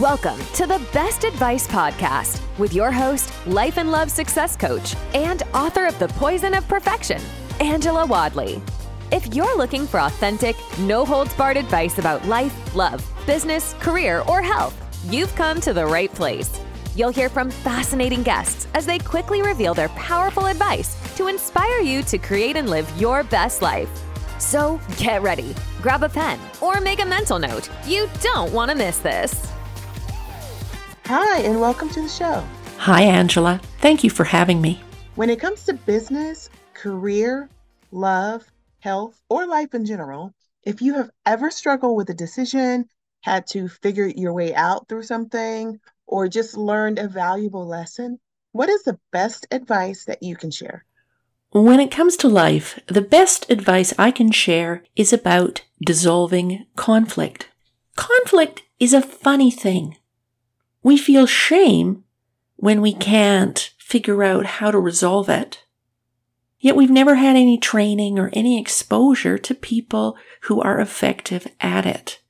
Welcome to the Best Advice Podcast with your host, life and love success coach, and author of The Poison of Perfection, Angela Wadley. If you're looking for authentic, no-holds-barred advice about life, love, business, career, or health, you've come to the right place. You'll hear from fascinating guests as they quickly reveal their powerful advice to inspire you to create and live your best life. So get ready, grab a pen, or make a mental note. You don't want to miss this. Hi, and welcome to the show. Hi, Angela. Thank you for having me. When it comes to business, career, love, health, or life in general, if you have ever struggled with a decision, had to figure your way out through something, or just learned a valuable lesson, what is the best advice that you can share? When it comes to life, the best advice I can share is about dissolving conflict. Conflict is a funny thing. We feel shame when we can't figure out how to resolve it. Yet we've never had any training or any exposure to people who are effective at it.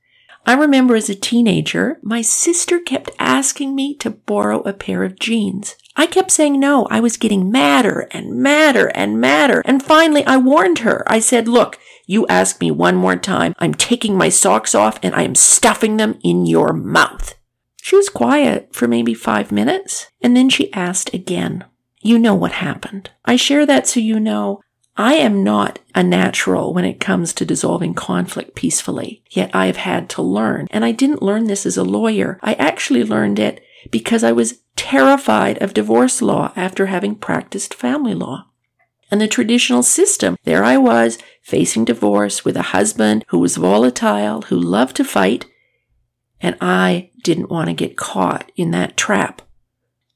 I remember as a teenager, my sister kept asking me to borrow a pair of jeans. I kept saying no. I was getting madder and madder and madder. And finally, I warned her. I said, look, you ask me one more time, I'm taking my socks off and I am stuffing them in your mouth. She was quiet for maybe 5 minutes, and then she asked again. You know what happened. I share that so you know I am not a natural when it comes to dissolving conflict peacefully, yet I have had to learn. And I didn't learn this as a lawyer. I actually learned it because I was terrified of divorce law after having practiced family law. And the traditional system, there I was facing divorce with a husband who was volatile, who loved to fight, and I didn't want to get caught in that trap.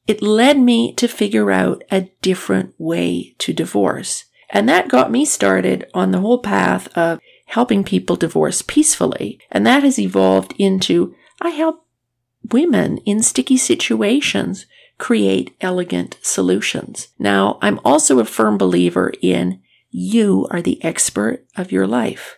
It led me to figure out a different way to divorce. And that got me started on the whole path of helping people divorce peacefully. And that has evolved into, I help women in sticky situations create elegant solutions. Now, I'm also a firm believer in you are the expert of your life.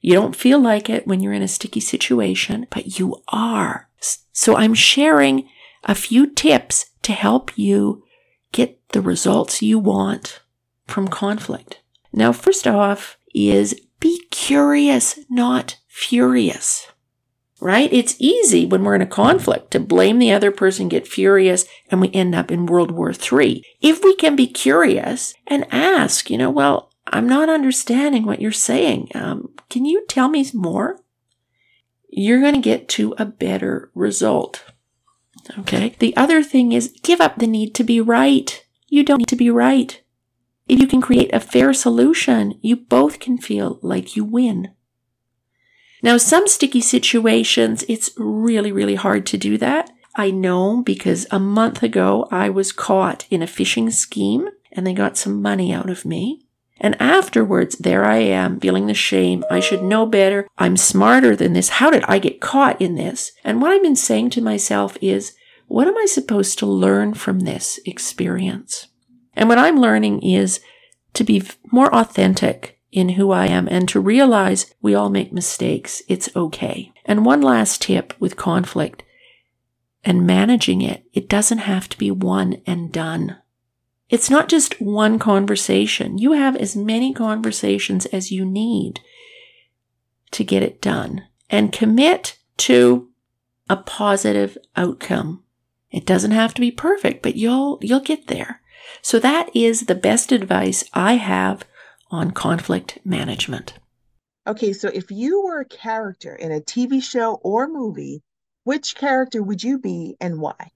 You don't feel like it when you're in a sticky situation, but you are. So I'm sharing a few tips to help you get the results you want from conflict. Now, first off is be curious, not furious, right? It's easy when we're in a conflict to blame the other person, get furious, and we end up in World War III. If we can be curious and ask, well, I'm not understanding what you're saying. Can you tell me more? You're going to get to a better result. Okay. The other thing is give up the need to be right. You don't need to be right. If you can create a fair solution, you both can feel like you win. Now, some sticky situations, it's really, really hard to do that. I know because a month ago I was caught in a phishing scheme and they got some money out of me. And afterwards, there I am feeling the shame. I should know better. I'm smarter than this. How did I get caught in this? And what I've been saying to myself is, what am I supposed to learn from this experience? And what I'm learning is to be more authentic in who I am and to realize we all make mistakes. It's okay. And one last tip with conflict and managing it, it doesn't have to be one and done. It's not just one conversation. You have as many conversations as you need to get it done and commit to a positive outcome. It doesn't have to be perfect, but you'll get there. So that is the best advice I have on conflict management. Okay, so if you were a character in a TV show or movie, which character would you be and why?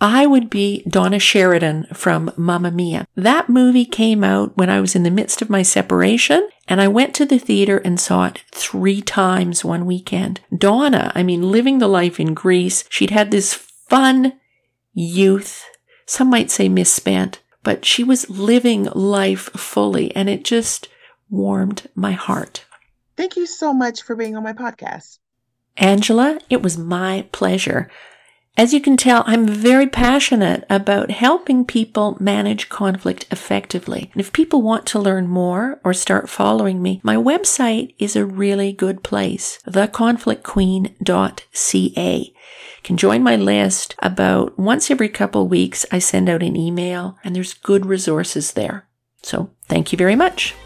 I would be Donna Sheridan from Mamma Mia. That movie came out when I was in the midst of my separation, and I went to the theater and saw it 3 times one weekend. Donna, living the life in Greece, she'd had this fun youth. Some might say misspent, but she was living life fully, and it just warmed my heart. Thank you so much for being on my podcast. Angela, it was my pleasure. As you can tell, I'm very passionate about helping people manage conflict effectively. And if people want to learn more or start following me, my website is a really good place, theconflictqueen.ca. You can join my list. About once every couple weeks, I send out an email, and there's good resources there. So thank you very much.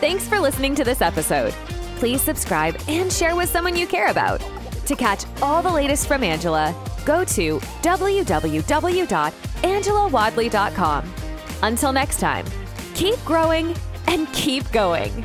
Thanks for listening to this episode. Please subscribe and share with someone you care about. To catch all the latest from Angela, go to www.angelawadley.com. Until next time, keep growing and keep going.